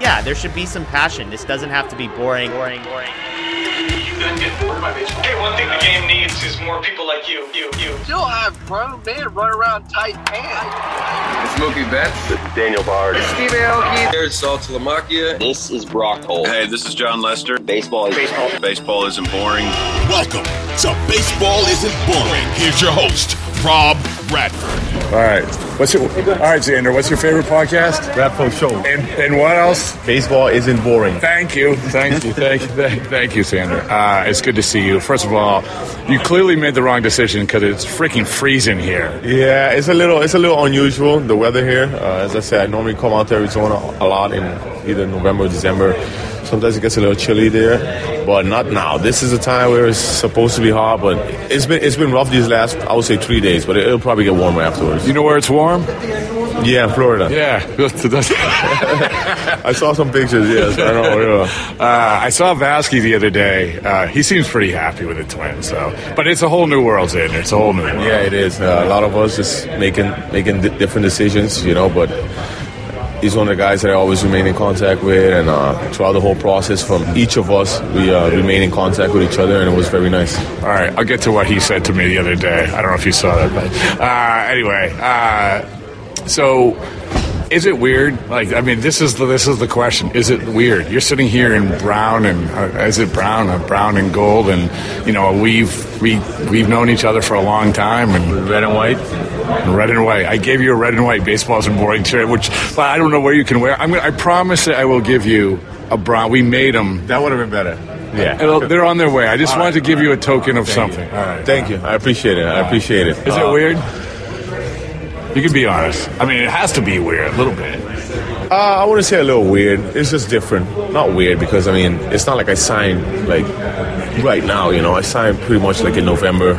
Yeah, there should be some passion. This doesn't have to be boring. You guys get bored by baseball. Hey, one thing the game needs is more people like you. Still have grown men run around tight pants. It's Mookie Betts. It's Daniel Bard. It's Steve Aoki. There's Saul Lamachia. This is Brock Holt. Hey, this is John Lester. Baseball. Baseball isn't boring. Welcome to Baseball Isn't Boring. Here's your host, Rob Bradford. All right. Xander, what's your favorite podcast? Rapful Show. And what else? Baseball Isn't Boring. Thank you, Xander. It's good to see you. First of all, you clearly made the wrong decision because it's freaking freezing here. Yeah, it's a little unusual, the weather here. As I said, I normally come out to Arizona a lot in either November or December. Sometimes it gets a little chilly there, but not now. This is a time where it's supposed to be hot, but it's been rough these last, I would say, 3 days, but it'll probably get warmer afterwards. You know where it's warm? Yeah, Florida. Yeah. I saw some pictures, yes. I don't know. I saw Vasky the other day. He seems pretty happy with the Twins. So. But it's a whole new world, Xander. It's a whole new world. Yeah, it is. A lot of us just making different decisions, you know, but... he's one of the guys that I always remain in contact with, and throughout the whole process, from each of us, we remain in contact with each other, and it was very nice. All right, I'll get to what he said to me the other day. I don't know if you saw that, but anyway, so is it weird? Like, I mean, this is the question. Is it weird? You're sitting here in brown, and is it brown? Brown and gold, and you know, we've known each other for a long time, and red and white. Red and white. I gave you a red and white Baseball Isn't Boring shirt, which I don't know where you can wear. I promise that I will give you a brown. We made them. That would have been better. Yeah. They're on their way. I just wanted to give you a token of something. All right. Thank you. I appreciate it. Is it weird? You can be honest. I mean, it has to be weird, a little bit. I wouldn't say a little weird. It's just different. Not weird because, I mean, it's not like I signed, like, right now, you know. I signed pretty much, like, in November.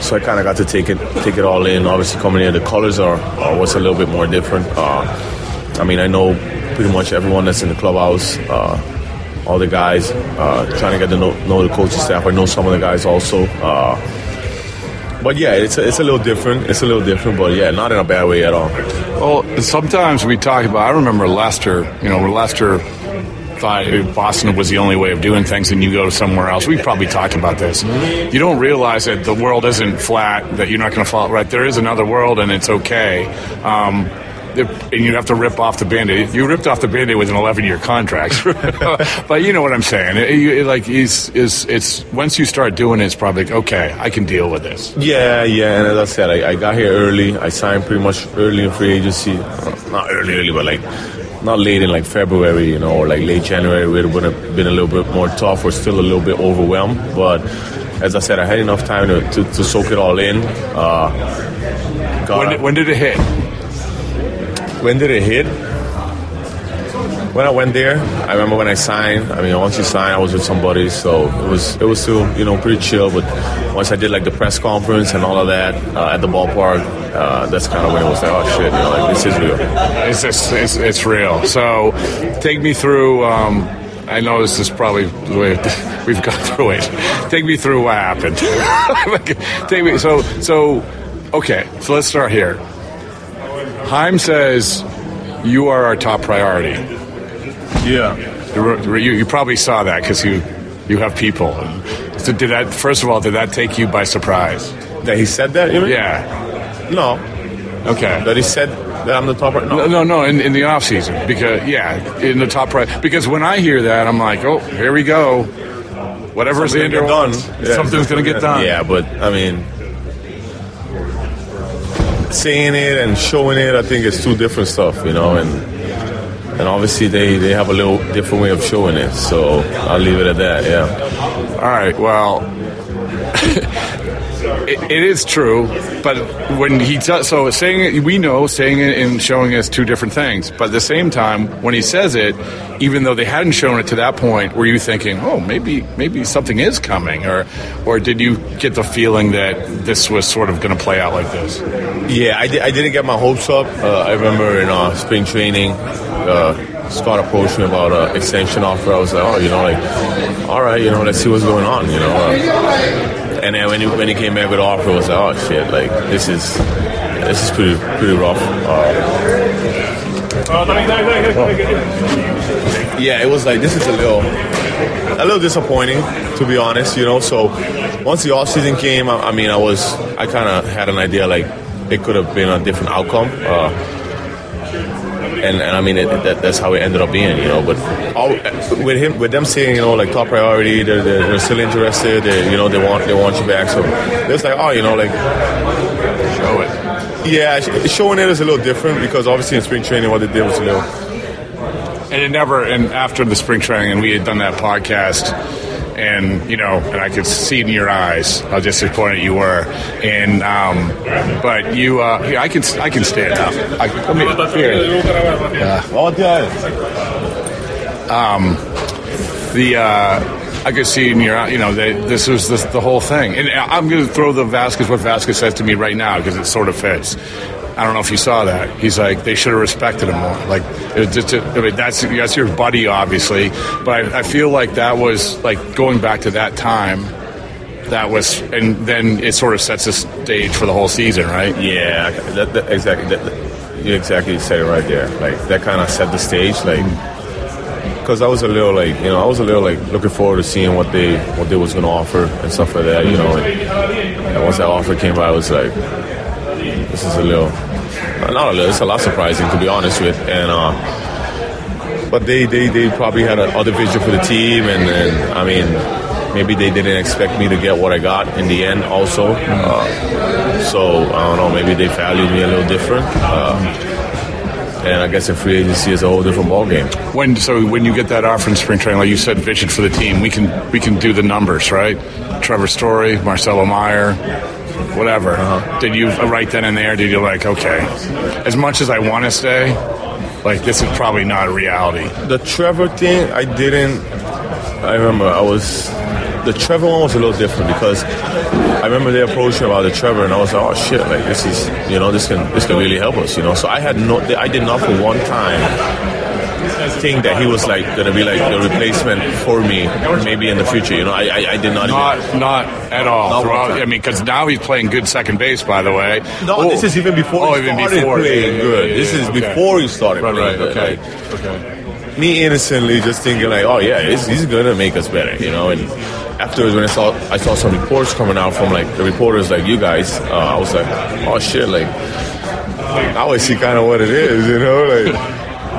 So I kind of got to take it all in. Obviously, coming in, the colors are what's a little bit more different. I mean, I know pretty much everyone that's in the clubhouse, all the guys, trying to get to know the coaching staff. I know some of the guys also. But yeah, it's a little different. It's a little different, but yeah, not in a bad way at all. Well, sometimes we talk about, I remember Lester, you know, thought Boston was the only way of doing things and you go somewhere else. We probably talked about this. You don't realize that the world isn't flat, that you're not going to fall right. There is another world and it's okay. And you have to rip off the Band-Aid. You ripped off the Band-Aid with an 11-year contract. But you know what I'm saying. Once you start doing it, it's probably like, okay, I can deal with this. Yeah. And as I said, I got here early. I signed pretty much early in free agency. Not early, but not late in February, you know, or late January. It would have been a little bit more tough. We're still a little bit overwhelmed. But as I said, I had enough time to soak it all in. When did it hit? When I went there, I remember when I signed. I mean, once you sign, I was with somebody, so it was still, you know, pretty chill. But once I did the press conference and all of that at the ballpark, that's kind of when it was like, oh shit, you know, this is real. It's real. So take me through. I know this is probably the way we've gone through it. Take me through what happened. Okay. So let's start here. Heim says, you are our top priority. Yeah. You probably saw that because you have people. So did that take you by surprise? That he said that? You mean? Yeah. No. Okay. That he said that I'm the top priority? No, in the off season. Because, in the top priority. Because when I hear that, I'm like, oh, here we go. Whatever Xander wants, something's going to get done. Yeah, but, I mean... saying it and showing it, I think it's two different stuff, you know, and obviously they have a little different way of showing it, so I'll leave it at that. Yeah. All right, well, It is true, but when he saying it and showing is two different things. But at the same time, when he says it, even though they hadn't shown it to that point, were you thinking, oh, maybe something is coming, or did you get the feeling that this was sort of going to play out like this? Yeah, I didn't get my hopes up. I remember in spring training, Scott approached me about an extension offer. I was like, all right, let's see what's going on, And then when he came back with an offer, I was like, oh shit, this is pretty rough. Yeah, it was like, this is a little disappointing, to be honest, So once the offseason came, I kind of had an idea like it could have been a different outcome. That's how it ended up being, But with them saying, top priority, they're still interested. They want you back. So it's like, show it. Yeah, showing it is a little different because obviously in spring training, what they did was And after the spring training, and we had done that podcast. And, and I could see in your eyes how disappointed you were. And, but you, I can stand up. I could see in your eyes, this was the whole thing. And I'm going to throw what Vasquez says to me right now because it sort of fits. I don't know if you saw that. He's like, they should have respected him more. Like, it was just that's your buddy, obviously. But I feel like that was, like, going back to that time, and then it sort of sets the stage for the whole season, right? Yeah, exactly. You exactly said it right there. Like, that kind of set the stage, like, because I was a little looking forward to seeing what they was going to offer and stuff like that, And once that offer came by, I was like, this is it's a lot surprising, to be honest with. And but they probably had another vision for the team, and maybe they didn't expect me to get what I got in the end also. So I don't know, maybe they valued me a little different. And I guess a free agency is a whole different ballgame. When you get that offer in spring training, like you said, vision for the team, we can do the numbers, right? Trevor Story, Marcelo Mayer, whatever. Uh-huh. Did you right then and there? Did you like, okay, as much as I want to stay, like this is probably not a reality. The Trevor thing, I remember the Trevor one was a little different because I remember they approached me about the Trevor, and I was like, oh shit, like this is, this can really help us, So I did not for one time think that he was like going to be like the replacement for me maybe in the future, I did not at all. Because now he's playing good second base, by the way. No, this is even before playing good. This is before he started playing good. Okay. Me innocently just thinking like, oh yeah, he's going to make us better, and afterwards when I saw some reports coming out from like the reporters like you guys, I was like, oh shit, like now I see kind of what it is, like.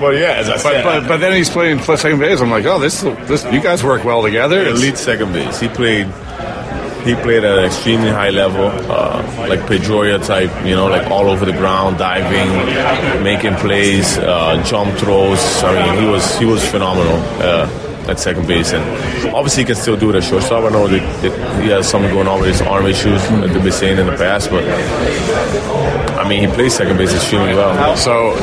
Well, yeah, as I said. But then he's playing second base. I'm like, oh, this you guys work well together. Elite second base. He played at an extremely high level, like Pedroia type, like all over the ground, diving, making plays, jump throws. He was phenomenal at second base, and obviously he can still do it at shortstop. I know that he has something going on with his arm issues that they've been saying in the past, but. He plays second base extremely well. So,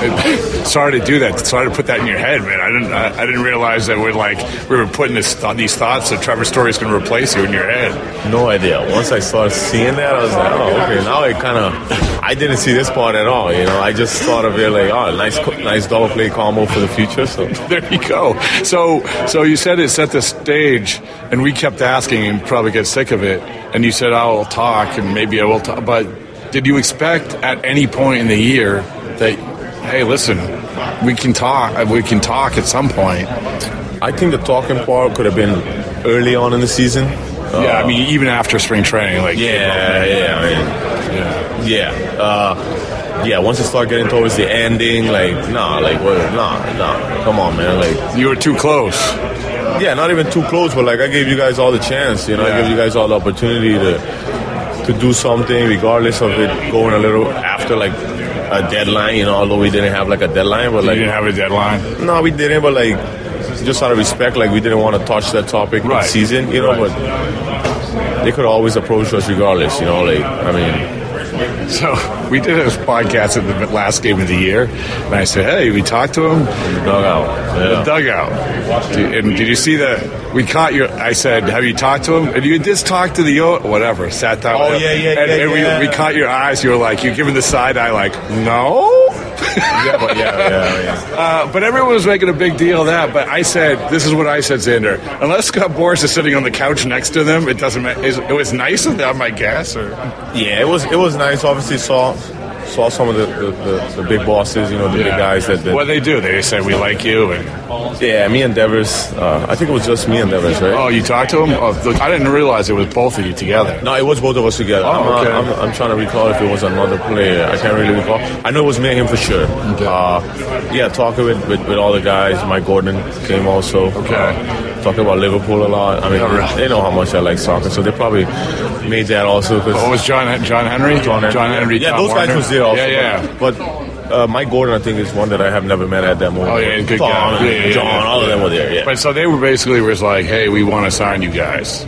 sorry to do that. Sorry to put that in your head, man. I didn't realize that we were putting these thoughts that Trevor Story's going to replace you in your head. No idea. Once I started seeing that, I was like, oh, okay. Now I didn't see this part at all. I just thought of it like, oh, nice double play combo for the future. So there you go. So you said it set the stage, and we kept asking, and probably get sick of it. And you said, I'll talk, and maybe I will talk, but. Did you expect at any point in the year that, hey, listen, we can talk at some point? I think the talking part could have been early on in the season. Yeah, even after spring training. Once you start getting towards the ending, come on, man. You were too close. Yeah, not even too close, but I gave you guys all the chance, I gave you guys all the opportunity to do something, regardless of it going a little after a deadline, although we didn't have a deadline, but you didn't have a deadline? No, we didn't, but just out of respect, we didn't want to touch that topic in season, but they could always approach us regardless, you know, like, I mean. So we did a podcast at the last game of the year, and I said, hey, we talked to him. The dugout. And did you see that? We caught you. I said, have you talked to him? And you just talked to the, whatever, sat down. Oh, yeah, yeah, and, yeah. And we caught your eyes. You were like, you're giving the side eye, like, no? But everyone was making a big deal of that. But I said, this is what I said, Xander. Unless Scott Boris is sitting on the couch next to them, it doesn't matter. It was nice of them, I guess. Or yeah, it was nice. Obviously, saw some of the big bosses, you know, the big guys that. What they do? They just say we like you. And yeah, me and Devers. I think it was just me and Devers, right? Oh, you talked to him? Oh, look, I didn't realize it was both of you together. No, it was both of us together. Oh, okay. I'm trying to recall if it was another player. I can't really recall. I know it was me and him for sure. Okay. Talking with all the guys. Mike Gordon came also. Okay. Talking about Liverpool a lot. I mean, they know how much I like soccer, so they probably made that also. Cause what was John Henry? John Henry. Yeah, Tom those Warner. Guys was there also. Yeah, yeah. But Mike Gordon, I think, is one that I have never met at that moment. Oh, yeah, good guy. Yeah, John, all of them were there, yeah. But so they were basically was like, hey, we want to sign you guys.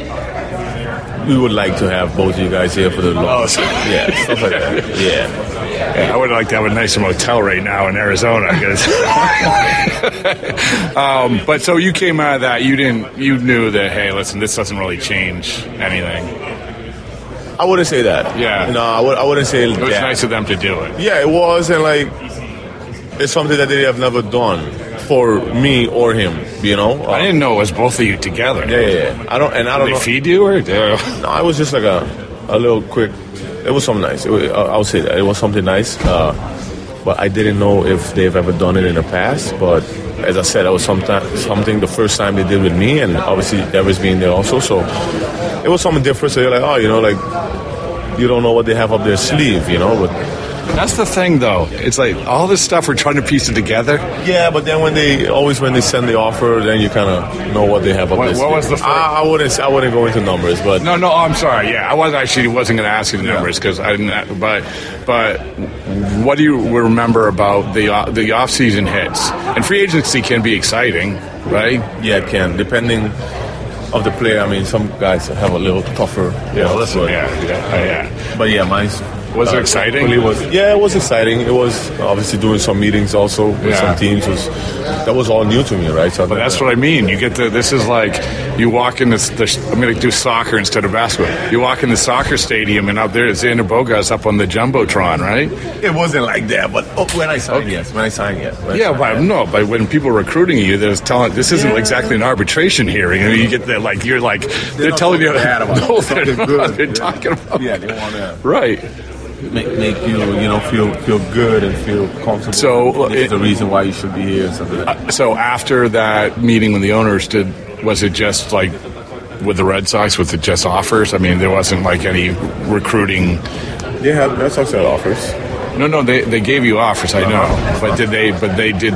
We would like to have both of you guys here for the long. Yeah, stuff like that. Yeah. Yeah, I would like to have a nicer motel right now in Arizona. But so you came out of that, you knew that, hey, listen, this doesn't really change anything. I wouldn't say that. Yeah. No, I wouldn't say that. It was nice of them to do it. Yeah, it was, and like, it's something that they have never done for me or him. You know, I didn't know it was both of you together. Yeah. I don't know. Did they feed you or? No, I was just like a little quick. It was something nice. I would say that. It was something nice. But I didn't know if they've ever done it in the past. But as I said, that was something the first time they did with me. And obviously, Devers being there also. So it was something different. So you're like, oh, you know, like, you don't know what they have up their sleeve, you know. But that's the thing, though. It's like all this stuff we're trying to piece it together. Yeah, but then when they send the offer, then you kind of know what they have up their sleeve. What was the first? I wouldn't go into numbers, but no. I'm sorry. Yeah, I wasn't going to ask you the numbers because I didn't. But what do you remember about the off season hits? And free agency can be exciting, right? Yeah, it can, depending of the player. I mean, some guys have a little tougher. Yeah, listen. Yeah. But yeah, mine's. Was it exciting? It was exciting. It was obviously doing some meetings also with some teams. That was all new to me, right? So but that's what I mean. You get this is like you walk in I'm going to do soccer instead of basketball. You walk in the soccer stadium and out there is Xander Bogaerts up on the Jumbotron, right? It wasn't like that, but when I signed, yes. But when people are recruiting you, they're telling this isn't exactly an arbitration hearing. I mean, you get that like you're like they're telling you bad about no, they're good. They're talking about they want to right. Make you feel good and feel comfortable. So it's the reason why you should be here. And stuff like that. So after that meeting with the owners, was it just like with the Red Sox? Was it just offers? I mean, there wasn't like any recruiting. They had Red Sox had offers. No, they gave you offers. I know, but did they? But they did.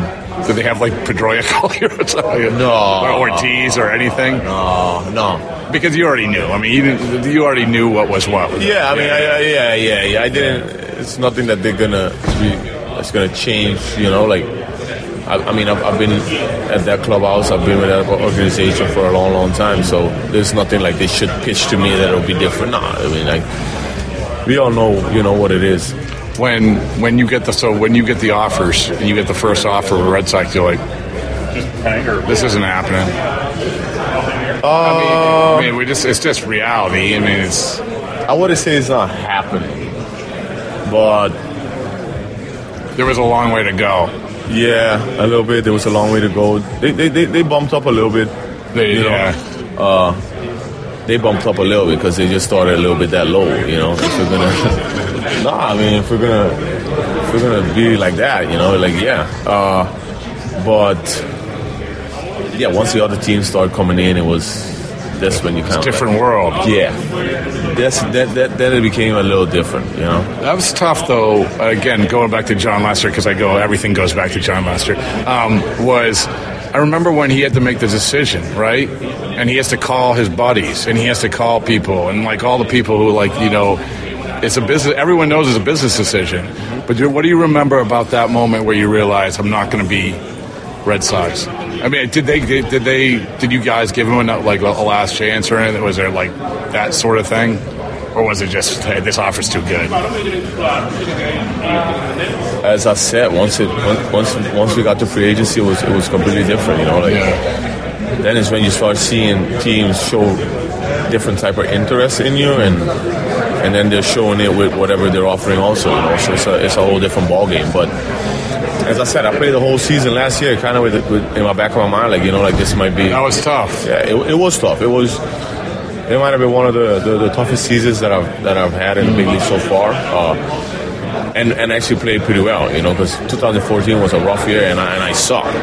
Did they have like Pedroia call you or something? No, or Ortiz or anything? No. Because you already knew. I mean, you already knew what was what. I mean, I didn't. It's nothing that they're gonna. It's gonna change. You know, like. I mean, I've been at that clubhouse. I've been with that organization for a long, long time. So there's nothing like they should pitch to me that will be different. Nah, I mean, like we all know. You know what it is. When you get the offers and you get the first offer with Red Sox, you're like, this isn't happening. I mean, it's just reality. I mean, I wouldn't say it's not happening, but there was a long way to go. Yeah, a little bit. There was a long way to go. They bumped up a little bit. They bumped up a little bit because they just started a little bit that low. You know, if we're gonna be like that, you know, like but. Yeah, once the other teams started coming in, that's when you kind of... It's a different world. Yeah. Then it became a little different, you know? That was tough, though, again, going back to John Lester, because everything goes back to John Lester, I remember when he had to make the decision, right? And he has to call his buddies, and he has to call people, and, like, all the people who, like, you know... It's a business. Everyone knows it's a business decision. But what do you remember about that moment where you realize I'm not going to be... Red Sox? I mean, did you guys give him a last chance or anything? Was there that sort of thing, or was it just, hey, this offer's too good? As I said, once we got to free agency, it was completely different. Then is when you start seeing teams show different type of interest in you, and then they're showing it with whatever they're offering also. So it's a whole different ballgame, but. As I said, I played the whole season last year kind of in my back of my mind, this might be... That was tough. Yeah, it was tough. It might have been one of the toughest seasons that I've had in the big league so far. And actually played pretty well, because 2014 was a rough year and I sucked.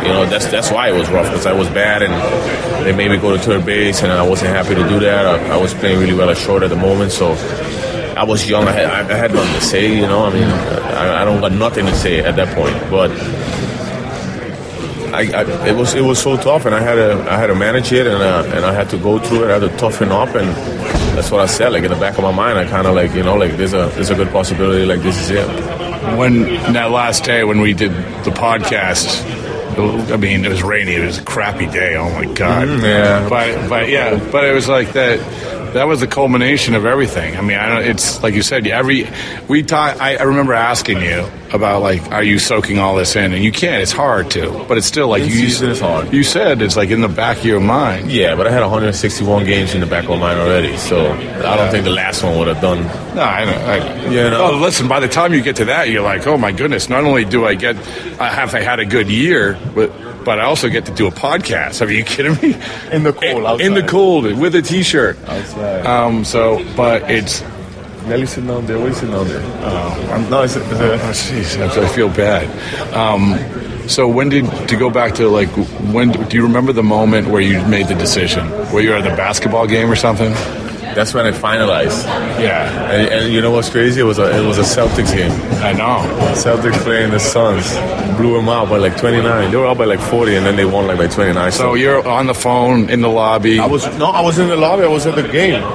That's why it was rough, because I was bad and they made me go to third base and I wasn't happy to do that. I was playing really well at short at the moment, so... I was young. I had nothing to say, I don't got nothing to say at that point. But it was so tough, and I had to manage it, and I had to go through it. I had to toughen up, and that's what I said. In the back of my mind, I kind of there's a good possibility. This is it. When that last day when we did the podcast, I mean, it was rainy. It was a crappy day. Oh my God. Mm-hmm, yeah. But it was like that. That was the culmination of everything. I mean, it's like you said. I remember asking you about are you soaking all this in? And you can't. It's hard to, but it's still it's hard. You said it's in the back of your mind. Yeah, but I had 161 games in the back of my mind already, so I don't think the last one would have done. No, I know. Oh, listen. By the time you get to that, you're like, oh my goodness. Not only do I had a good year, but I also get to do a podcast. Are you kidding me? In the cold, outside. In the cold, with a T-shirt. Outside. It's... Nelly sitting down there. What are you sitting down there? I feel bad. So when do you remember the moment where you made the decision? Where you were at the basketball game or something? That's when I finalized. Yeah. And you know what's crazy? It was a Celtics game. I know. Celtics playing the Suns. Blew them out by 29. They were out by 40, and then they won by 29. So you're on the phone, in the lobby. I was in the lobby. I was at the game. I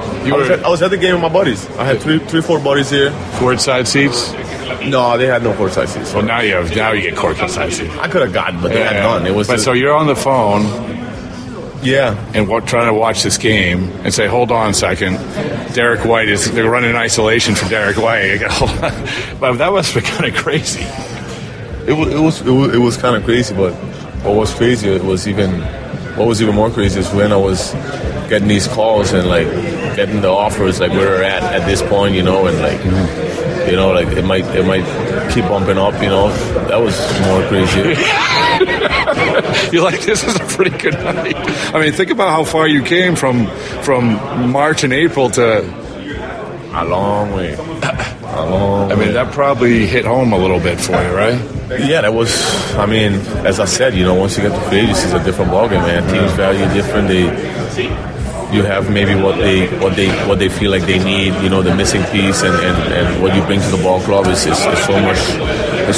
was at the game with my buddies. I had four buddies here. Court side seats? No, they had no court side seats. Well, now you get court side seats. I could have gotten, but they had none. So you're on the phone... Yeah. And trying to watch this game and say, hold on a second, Derek White is... They're running isolation for Derek White. But that must have been kind of crazy. It was kind of crazy, but what was crazy, what was even more crazy is when I was getting these calls and getting the offers where we're at this point, and it might keep bumping up, That was more crazy. You're like, this is a pretty good night. I mean, think about how far you came from March and April to a long way. That probably hit home a little bit for you, right? Yeah, that was. I mean, as I said, once you get to free agency, it's a different ballgame, man. Teams value different. You have maybe what they feel they need, the missing piece, and what you bring to the ball club is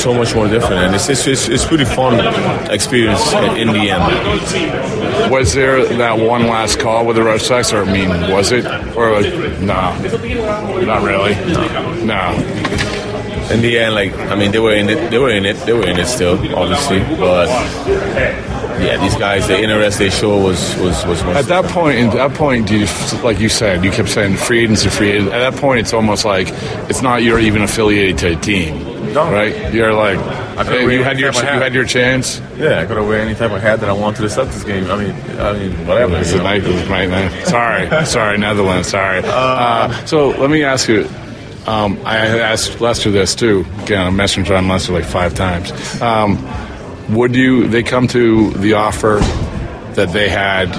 so much more different, and it's pretty fun experience in the end. Was there that one last call with the Red Sox, or was it, or no, not really, no. In the end, they were in it still, obviously, but yeah, these guys, the interest they showed was much. At that point, do you, like you said, you kept saying free agency. At that point, it's almost it's not you're even affiliated to a team, right? You're like, you had your chance. Yeah, I could have wear any type of hat that I want to the Celtics game. I mean, whatever. It's a night, right, man. Sorry, Netherlands. Sorry. So let me ask you. I asked Lester this too. Again, I messaged John Lester 5 times. They come to the offer that they had,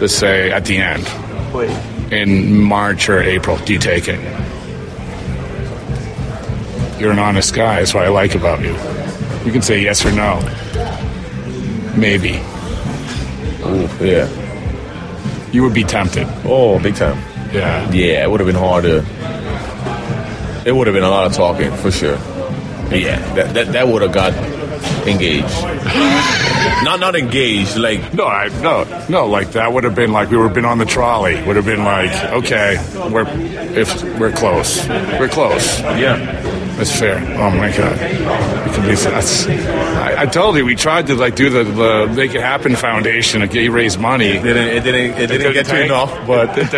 let's say, at the end in March or April? Do you take it? You're an honest guy. That's what I like about you. You can say yes or no. Maybe. Oh, yeah. You would be tempted. Oh, big time. Yeah. Yeah, it would have been hard to... It would have been a lot of talking, for sure. But yeah, that would have got engaged. not engaged, that would have been we would have been on the trolley. Would have been okay, we're close. Yeah. That's fair. Oh my God, it could be. I told you we tried to like do the Make It Happen Foundation to raise money. It didn't get to enough, but the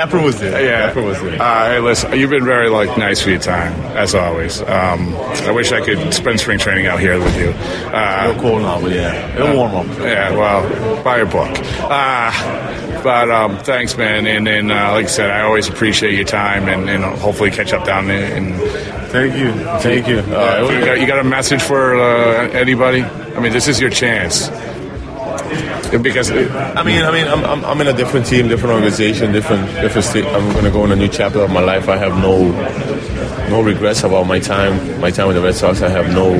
effort was there. Yeah, the effort was there. Hey, listen, you've been very nice for your time as always. I wish I could spend spring training out here with you. Real cool now, but yeah, it'll warm up. Yeah, well, buy your book. But thanks, man. And like I said, I always appreciate your time, and hopefully catch up down there. Thank you. You got a message for anybody? I mean, this is your chance. Because I'm in a different team, different organization, different state. I'm gonna go in a new chapter of my life. I have no regrets about my time with the Red Sox. I have no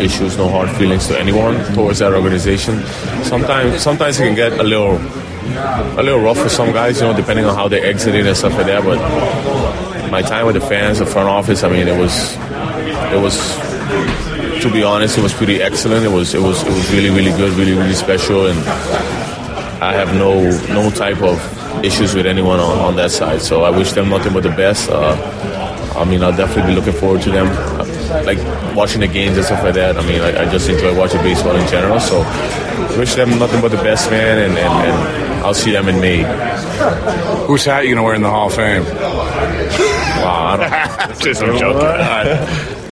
issues, no hard feelings to anyone towards that organization. Sometimes it can get a little rough for some guys, depending on how they exited and stuff like that. But my time with the fans, the front office, it was. To be honest, it was pretty excellent. It was really, really good, really, really special, and I have no type of issues with anyone on that side. So I wish them nothing but the best. I'll definitely be looking forward to them, like watching the games and stuff like that. I just enjoy watching baseball in general. So wish them nothing but the best, man, and I'll see them in May. Whose hat are you gonna wear in the Hall of Fame? Wow, I'm just joking.